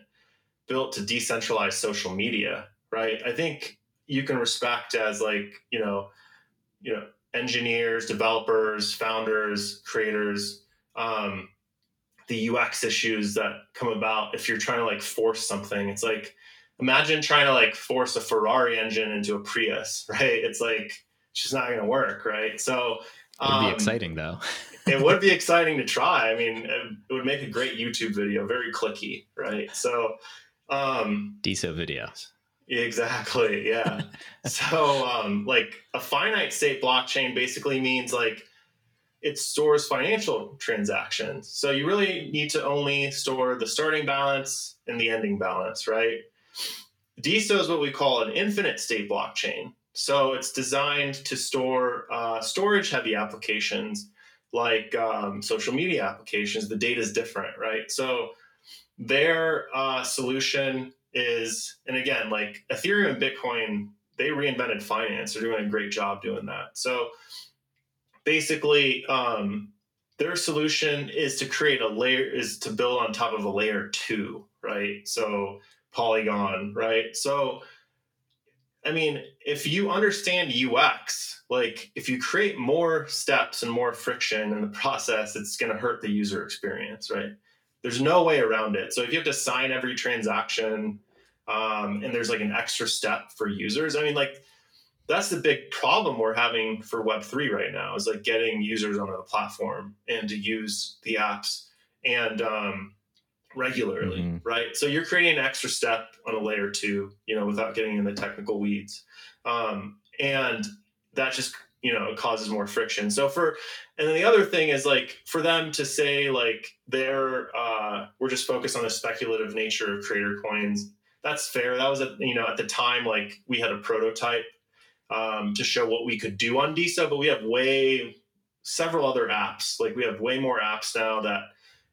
built to decentralize social media, right? I think you can respect as like, you know, engineers, developers, founders, creators, the UX issues that come about if you're trying to like force something. It's like, imagine trying to like force a Ferrari engine into a Prius, right? It's like, it's just not going to work, right? So it'd be exciting though. It would be exciting to try. I mean, it would make a great YouTube video, very clicky, right? So, DeSo videos. Exactly. Yeah. So, like a finite state blockchain basically means like it stores financial transactions. So you really need to only store the starting balance and the ending balance, right? DeSo is what we call an infinite state blockchain. So it's designed to store storage heavy applications, like social media applications. The data is different, right? So their solution is, and again, like Ethereum and Bitcoin, they reinvented finance. They're doing a great job doing that. So basically, their solution is to create a layer, is to build on top of a layer 2, right? So Polygon, right? So I mean, if you understand UX, like if you create more steps and more friction in the process, it's going to hurt the user experience, right? There's no way around it. So if you have to sign every transaction and there's like an extra step for users, I mean, like that's the big problem we're having for Web3 right now is like getting users onto the platform and to use the apps and regularly, right? So you're creating an extra step on a layer 2, you know, without getting in the technical weeds. And that just you know, it causes more friction. So and then the other thing is like for them to say like we're just focused on the speculative nature of creator coins. That's fair. That was at the time, like we had a prototype to show what we could do on DeSo, but we have several other apps. Like we have way more apps now that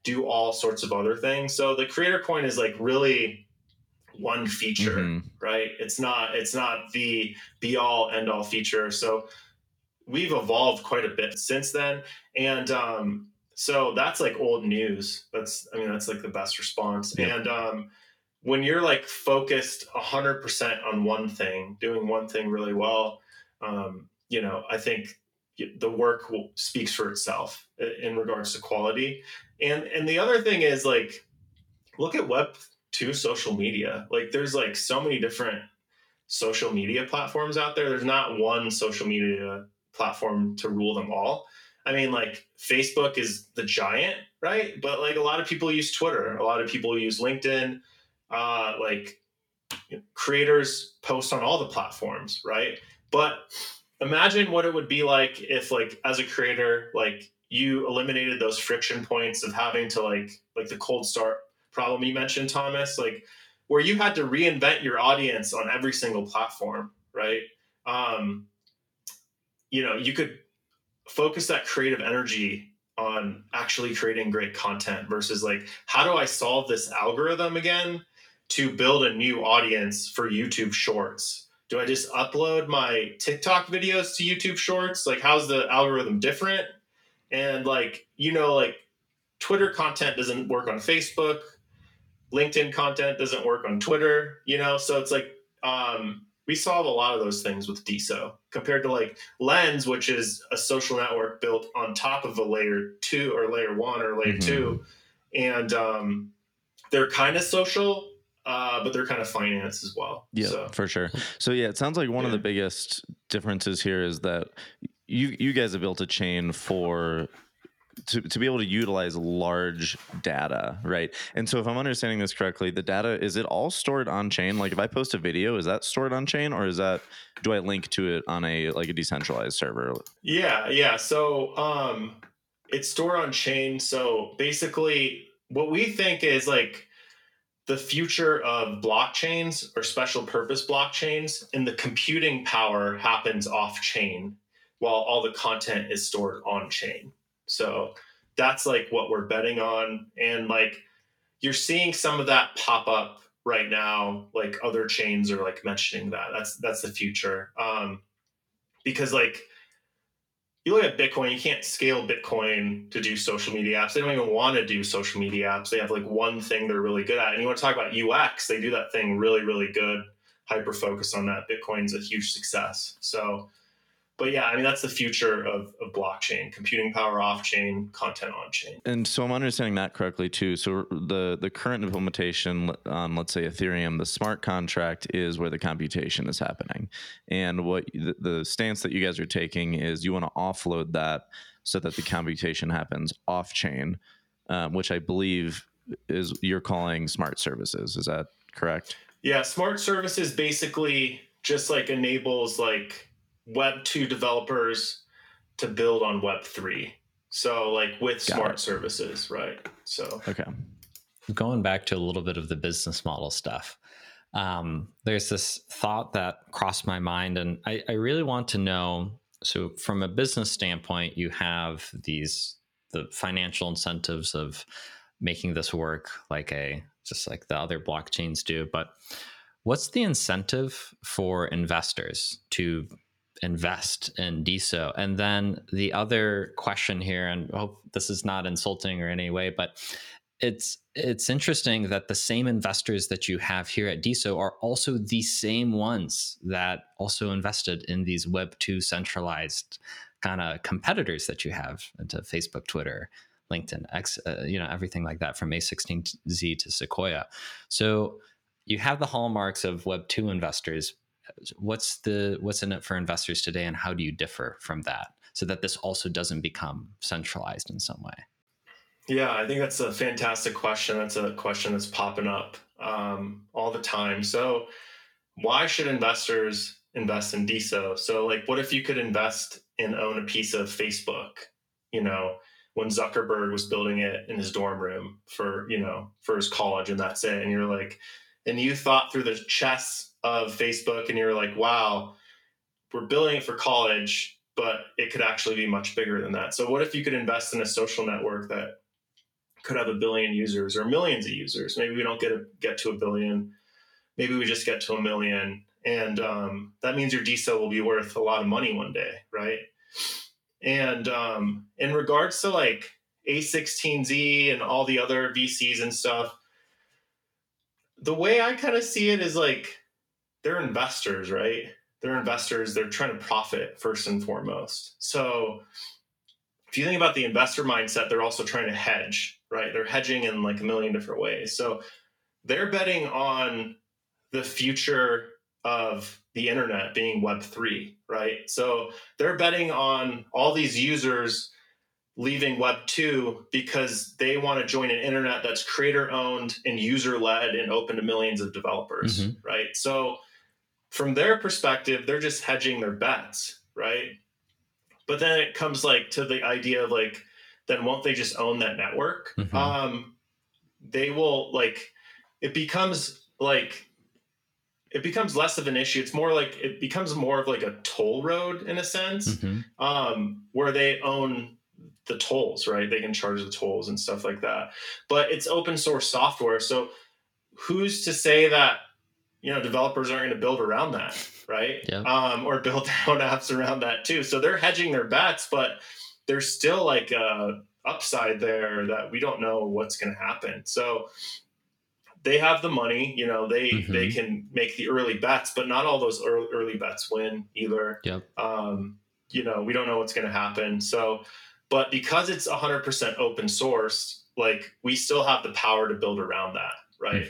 do all sorts of other things. So the creator coin is like really one feature, mm-hmm. right? It's not the be all end all feature. So we've evolved quite a bit since then. And so that's like old news. That's like the best response. Yeah. And when you're like focused 100% on one thing, doing one thing really well, I think the work speaks for itself in regards to quality. And the other thing is like, look at Web2 social media. Like there's like so many different social media platforms out there. There's not one social media platform to rule them all. I mean, like Facebook is the giant, right? But like a lot of people use Twitter. A lot of people use LinkedIn. Creators post on all the platforms, right? But imagine what it would be like if like as a creator, like you eliminated those friction points of having to like the cold start problem you mentioned, Thomas, like where you had to reinvent your audience on every single platform, right? You could focus that creative energy on actually creating great content versus like, how do I solve this algorithm again to build a new audience for YouTube Shorts? Do I just upload my TikTok videos to YouTube Shorts? Like, how's the algorithm different? And like Twitter content doesn't work on Facebook. LinkedIn content doesn't work on Twitter, So it's like, we solve a lot of those things with DeSo compared to like Lens, which is a social network built on top of a layer 2 or layer 1 or layer mm-hmm. 2. And they're kind of social, but they're kind of finance as well. Yeah, so. For sure. So yeah, it sounds like one of the biggest differences here is that you guys have built a chain to be able to utilize large data, right? And so if I'm understanding this correctly, the data, is it all stored on chain? Like if I post a video, is that stored on chain or do I link to it on a decentralized server? Yeah. So it's stored on chain. So basically what we think is like the future of blockchains or special purpose blockchains and the computing power happens off chain while all the content is stored on chain. So that's like what we're betting on. And like, you're seeing some of that pop up right now, like other chains are like mentioning that that's the future. Because like you look at Bitcoin, you can't scale Bitcoin to do social media apps. They don't even want to do social media apps. They have like one thing they're really good at. And you want to talk about UX, they do that thing really, really good. Hyper-focus on that. Bitcoin's a huge success. So but yeah, I mean, that's the future of blockchain, computing power off-chain, content on-chain. And so I'm understanding that correctly, too. So the current implementation on, let's say, Ethereum, the smart contract is where the computation is happening. And what the stance that you guys are taking is you want to offload that so that the computation happens off-chain, which I believe is you're calling smart services. Is that correct? Yeah, smart services basically just, like, enables, like, Web2 developers to build on Web3. So like with smart services, right? So okay. Going back to a little bit of the business model stuff. There's this thought that crossed my mind and I really want to know. So from a business standpoint, you have the financial incentives of making this work just like the other blockchains do, but what's the incentive for investors to invest in DeSo? And then the other question here, and I hope this is not insulting or any way, but it's interesting that the same investors that you have here at DeSo are also the same ones that also invested in these Web2 centralized kind of competitors that you have into Facebook, Twitter, LinkedIn, everything like that from A16Z to Sequoia. So you have the hallmarks of Web2 investors. What's in it for investors today, and how do you differ from that so that this also doesn't become centralized in some way? Yeah, I think that's a fantastic question. That's a question that's popping up all the time. So why should investors invest in DeSo? So like, what if you could invest and own a piece of Facebook, you know, when Zuckerberg was building it in his dorm room for, you know, for his college, and that's it. And you're like, and you thought through the chess of Facebook and you're like, wow, we're building it for college, but it could actually be much bigger than that. So what if you could invest in a social network that could have a billion users or millions of users? Maybe we don't get to a billion. Maybe we just get to a million. And that means your DeSo will be worth a lot of money one day, right? And in regards to like A16Z and all the other VCs and stuff, the way I kind of see it is like they're investors, right? They're investors. They're trying to profit first and foremost. So if you think about the investor mindset, they're also trying to hedge, right? They're hedging in like a million different ways. So they're betting on the future of the internet being Web3, right? So they're betting on all these users leaving Web2 because they want to join an internet that's creator-owned and user-led and open to millions of developers, right? So from their perspective, they're just hedging their bets, right? But then it comes like to the idea of like, then won't they just own that network? They will like, it becomes less of an issue. It's more like it becomes more of like a toll road in a sense, where they own the tolls, right? They can charge the tolls and stuff like that. But it's open source software. So who's to say that, you know, developers aren't going to build around that, right? Or build their own apps around that too. So they're hedging their bets, but there's still like a upside there that we don't know what's going to happen. So they have the money, you know, they can make the early bets, but not all those early bets win either. You know, we don't know what's going to happen. So, but because it's 100% open source, like we still have the power to build around that, right?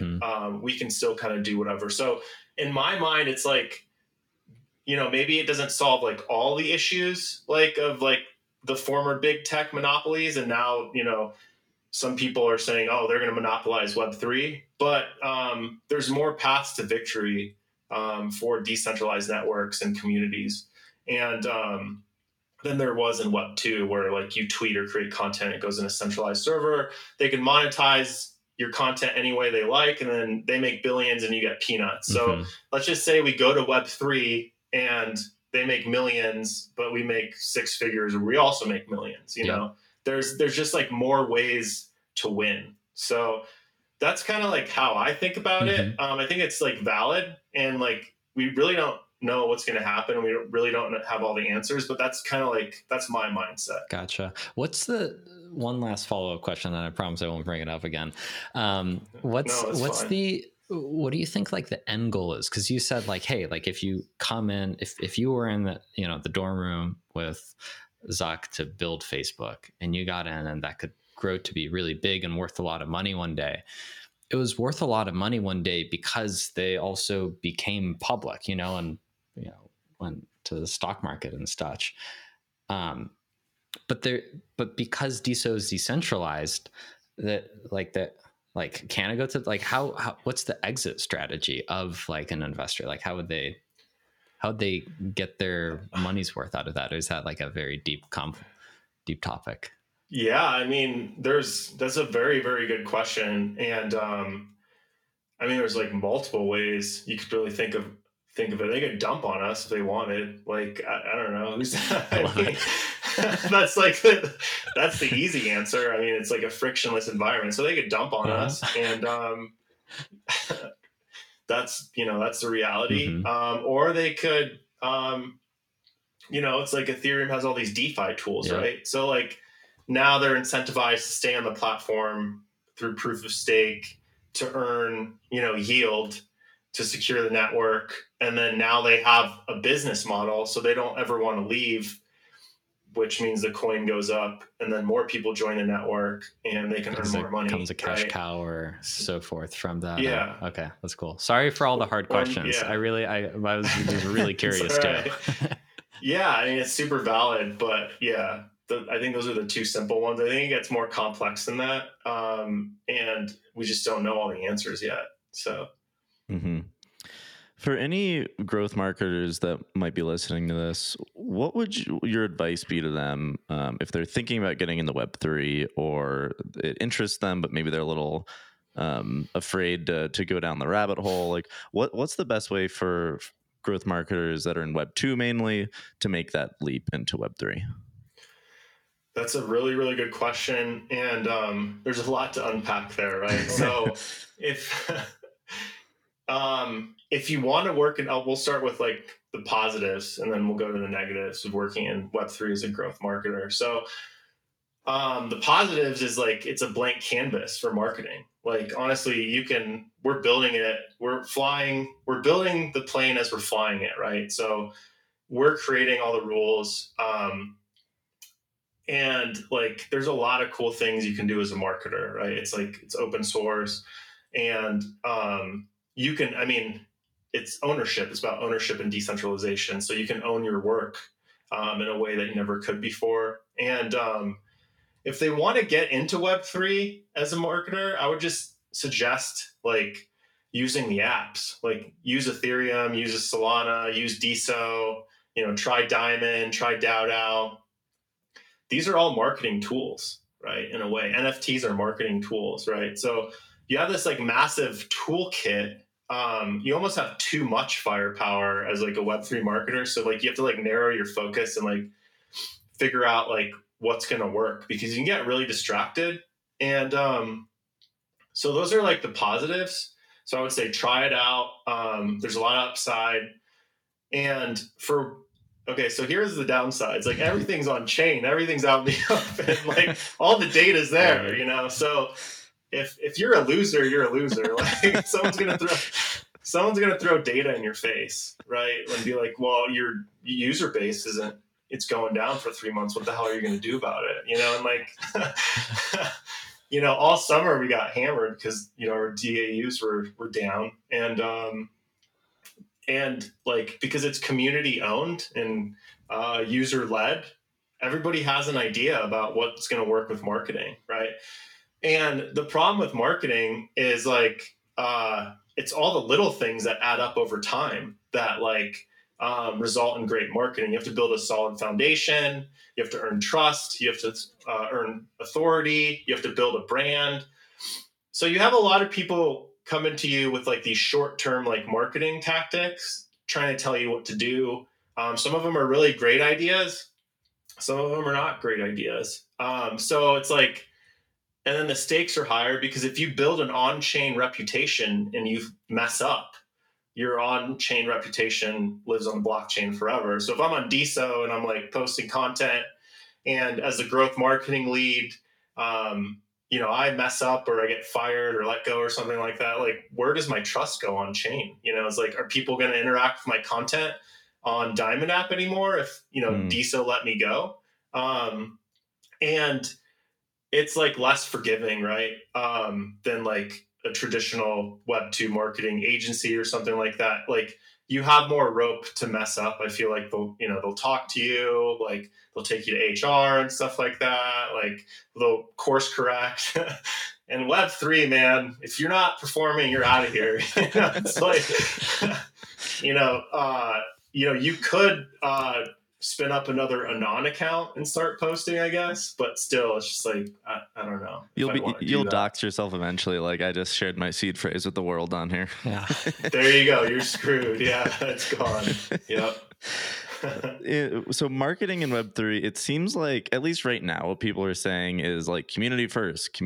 We can still kind of do whatever. So in my mind, it's like, you know, maybe it doesn't solve like all the issues like of like the former big tech monopolies. And now, you know, some people are saying, oh, they're going to monopolize Web3, but there's more paths to victory for decentralized networks and communities. And then there was in Web2 where like you tweet or create content, it goes in a centralized server. They can monetize your content any way they like, and then they make billions and you get peanuts. So let's just say we go to Web3 and they make millions, but we make six figures. We also make millions, you know? There's just like more ways to win. So that's kind of like how I think about it. I think it's like valid, and like, we really don't know what's going to happen. We really don't have all the answers, but that's kind of like, that's my mindset. Gotcha. What's the one last follow-up question, and I promise I won't bring it up again. What do you think like the end goal is? Cause you said like, hey, like if you come in, if you were in the, you know, the dorm room with Zuck to build Facebook and you got in and that could grow to be really big and worth a lot of money one day. It was worth a lot of money one day because they also became public, you know, and, you know, went to the stock market and such. But because DeSo is decentralized, that can I go to like, how, what's the exit strategy of like an investor? Like how'd they get their money's worth out of that? Or is that like a very deep topic? Yeah. I mean, that's a very, very good question. And, I mean, there's like multiple ways you could really think of it. They could dump on us if they wanted, like, I don't know. That's like, that's the easy answer. I mean, it's like a frictionless environment, so they could dump on us. And, that's, you know, that's the reality. Or they could, you know, it's like Ethereum has all these DeFi tools, right? So like now they're incentivized to stay on the platform through proof of stake to earn, you know, yield to secure the network. And then now they have a business model, so they don't ever want to leave, which means the coin goes up and then more people join the network and they can earn more money. Becomes a cash cow or so forth from that. Yeah. Okay. That's cool. Sorry for all the hard questions. Yeah. I was just really curious too. Yeah. I mean, it's super valid, but yeah, I think those are the two simple ones. I think it gets more complex than that. And we just don't know all the answers yet. So. For any growth marketers that might be listening to this, what would your advice be to them if they're thinking about getting into Web3 or it interests them, but maybe they're a little afraid to go down the rabbit hole? Like, what's the best way for growth marketers that are in Web2 mainly to make that leap into Web3? That's a really, really good question. And there's a lot to unpack there, right? So if you want to work in, we'll start with like the positives and then we'll go to the negatives of working in Web3 as a growth marketer. So the positives is like, it's a blank canvas for marketing. Like, honestly, we're building it, we're building the plane as we're flying it, right? So we're creating all the rules. And like, there's a lot of cool things you can do as a marketer, right? It's like, it's open source and you can, it's ownership. It's about ownership and decentralization. So you can own your work in a way that you never could before. And if they want to get into Web3 as a marketer, I would just suggest like using the apps, like use Ethereum, use Solana, use DeSo, try Diamond, try DowDow. These are all marketing tools, right? In a way, NFTs are marketing tools, right? So you have this like massive toolkit. You almost have too much firepower as like a Web3 marketer. So like you have to like narrow your focus and like figure out like what's going to work because you can get really distracted. And so those are like the positives. So I would say try it out. There's a lot of upside. And so here's the downsides. Like everything's on chain, everything's out in the open. Like all the data's there, So if you're a loser, you're a loser. Like someone's gonna throw data in your face, right? And be like, well, your user base it's going down for 3 months. What the hell are you gonna do about it? And like, all summer we got hammered because our DAUs were down, and like because it's community owned and user led, everybody has an idea about what's gonna work with marketing, right? And the problem with marketing is like, it's all the little things that add up over time that like result in great marketing. You have to build a solid foundation. You have to earn trust. You have to earn authority. You have to build a brand. So you have a lot of people coming to you with like these short-term like marketing tactics, trying to tell you what to do. Some of them are really great ideas. Some of them are not great ideas. So it's like, and then the stakes are higher because if you build an on-chain reputation and you mess up, your on-chain reputation lives on the blockchain forever. So if I'm on DeSo and I'm like posting content and as a growth marketing lead, I mess up or I get fired or let go or something like that, like where does my trust go on chain? It's like, are people going to interact with my content on Diamond app anymore if, DeSo let me go? And it's like less forgiving, right? Than like a traditional Web2 marketing agency or something like that. Like you have more rope to mess up. I feel like they'll talk to you, like they'll take you to HR and stuff like that. Like they'll course correct. And Web3, man, if you're not performing, you're out of here. It's like, you could, spin up another Anon account and start posting, I guess. But still, it's just like, I don't know. You'll dox yourself eventually. Like I just shared my seed phrase with the world on here. Yeah. There you go. You're screwed. Yeah, it's gone. Yep. So marketing in Web3, it seems like, at least right now, what people are saying is like community first.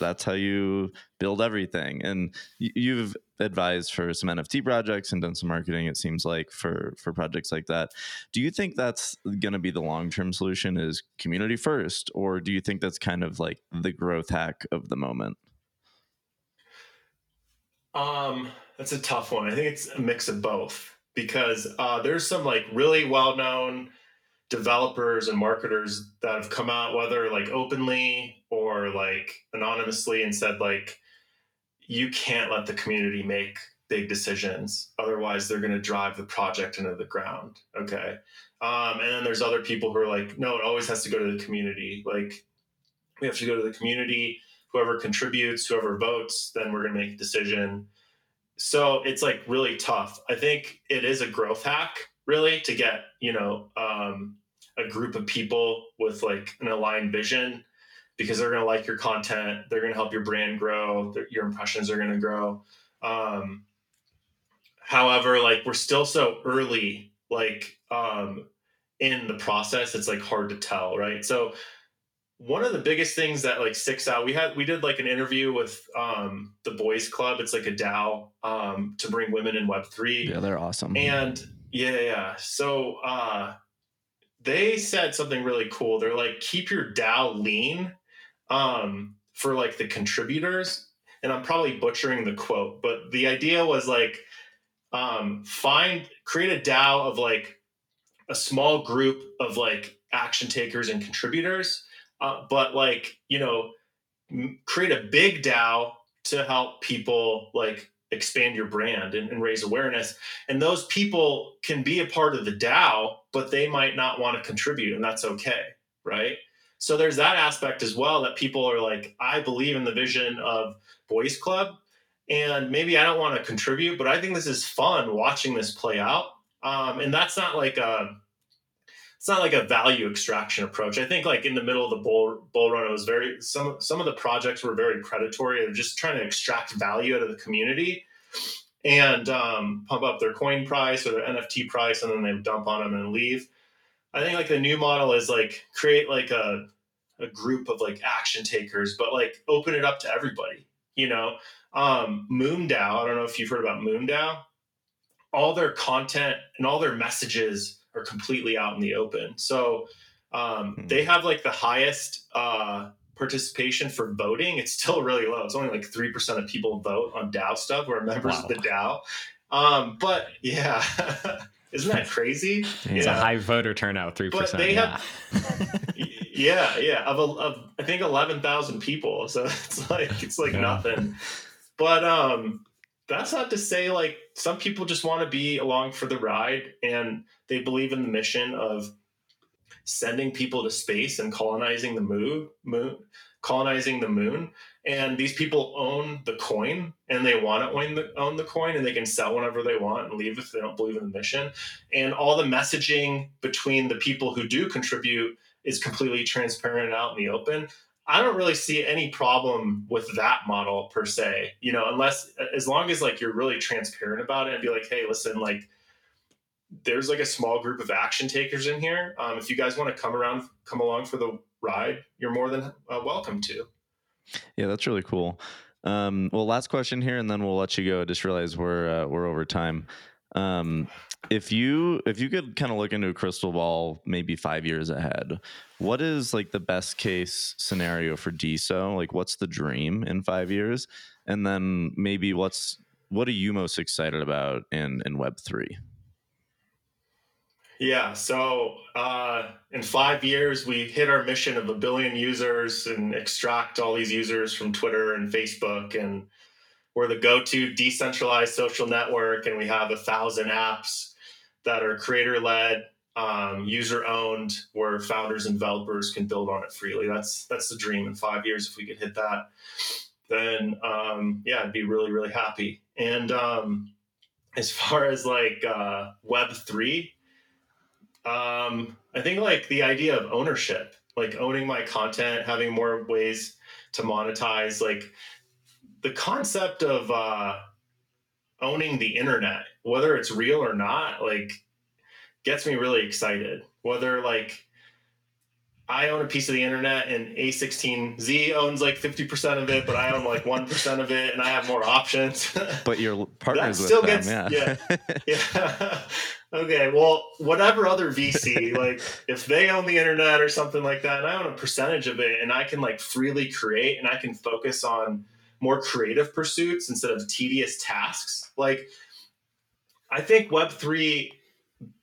That's how you build everything. And you've advised for some NFT projects and done some marketing, it seems like, for projects like that. Do you think that's going to be the long-term solution is community first? Or do you think that's kind of like the growth hack of the moment? That's a tough one. I think it's a mix of both. Because there's some like really well-known developers and marketers that have come out, whether like openly or like anonymously, and said like, you can't let the community make big decisions. Otherwise, they're going to drive the project into the ground. Okay. And then there's other people who are like, no, it always has to go to the community. Like we have to go to the community, whoever contributes, whoever votes, then we're going to make a decision. So it's like really tough. I think it is a growth hack really, to get, you know, a group of people with like an aligned vision, because they're going to like your content. They're going to help your brand grow. Your impressions are going to grow. However, like, we're still so early, like, in the process, it's like hard to tell. Right. So one of the biggest things that like sticks out, we did like an interview with, the Boys Club. It's like a DAO, to bring women in Web3. Yeah. They're awesome. And yeah. So, they said something really cool. They're like, keep your DAO lean, for like the contributors. And I'm probably butchering the quote, but the idea was like, create a DAO of like a small group of like action takers and contributors. But like, you know, create a big DAO to help people like expand your brand and raise awareness. And those people can be a part of the DAO, but they might not want to contribute, and that's okay. Right. So there's that aspect as well, that people are like, I believe in the vision of Boys Club, and maybe I don't want to contribute, but I think this is fun watching this play out. And that's not like a value extraction approach. I think like in the middle of the bull run, it was some of the projects were very predatory. They're just trying to extract value out of the community and pump up their coin price or their NFT price, and then they dump on them and leave. I think like the new model is like create like a group of like action takers, but like open it up to everybody, you know. MoonDAO, I don't know if you've heard about MoonDAO. All their content and all their messages are completely out in the open. So they have like the highest participation for voting. It's still really low. It's only like 3% of people vote on DAO stuff who are members of the DAO. But yeah, isn't that crazy? It's a high voter turnout, 3%. But they have, of I think 11,000 people. So it's like nothing. But that's not to say like some people just want to be along for the ride, and they believe in the mission of sending people to space and colonizing the moon. Colonizing the moon, and these people own the coin, and they want to own the coin, and they can sell whenever they want and leave if they don't believe in the mission. And all the messaging between the people who do contribute is completely transparent and out in the open. I don't really see any problem with that model per se, you know, as long as like you're really transparent about it and be like, hey, listen, like there's like a small group of action takers in here. If you guys want to come along for the ride, you're more than welcome to. Yeah, that's really cool. Well, last question here, and then we'll let you go. I just realized we're over time. If you could kind of look into a crystal ball, maybe 5 years ahead, what is like the best case scenario for DeSo? Like, what's the dream in 5 years? And then maybe what are you most excited about in Web3? Yeah. So, in 5 years, we hit our mission of 1 billion users and extract all these users from Twitter and Facebook, and we're the go-to decentralized social network. And we have 1,000 apps that are creator-led, user-owned, where founders and developers can build on it freely. That's the dream. In 5 years, if we could hit that, then, I'd be really, really happy. And, as far as like, Web3, I think like the idea of ownership, like owning my content, having more ways to monetize, like the concept of owning the internet, whether it's real or not, like gets me really excited. Whether like I own a piece of the internet and A16Z owns like 50% of it, but I own like 1% of it, and I have more options. But your partners with them, yeah. Okay, well, whatever other VC, like if they own the internet or something like that, and I own a percentage of it, and I can like freely create, and I can focus on more creative pursuits instead of tedious tasks. Like, I think Web3,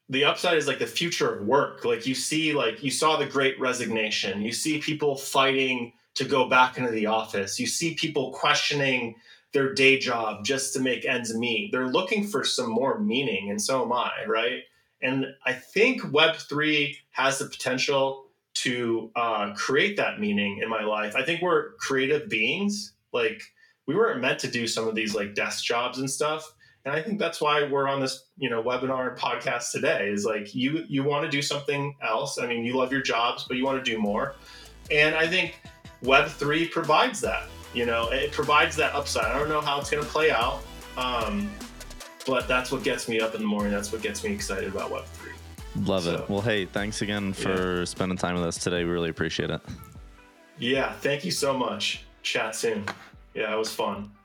the upside is like the future of work. Like you saw the Great Resignation, you see people fighting to go back into the office, you see people questioning their day job just to make ends meet. They're looking for some more meaning, and so am I, right? And I think Web3 has the potential to create that meaning in my life. I think we're creative beings. Like, we weren't meant to do some of these like desk jobs and stuff. And I think that's why we're on this, you know, webinar and podcast today, is like you want to do something else. I mean, you love your jobs, but you want to do more. And I think Web3 provides that, you know, it provides that upside. I don't know how it's going to play out, but that's what gets me up in the morning. That's what gets me excited about Web3. Love it. Well, hey, thanks again for spending time with us today. We really appreciate it. Yeah. Thank you so much. Chat soon. Yeah, it was fun.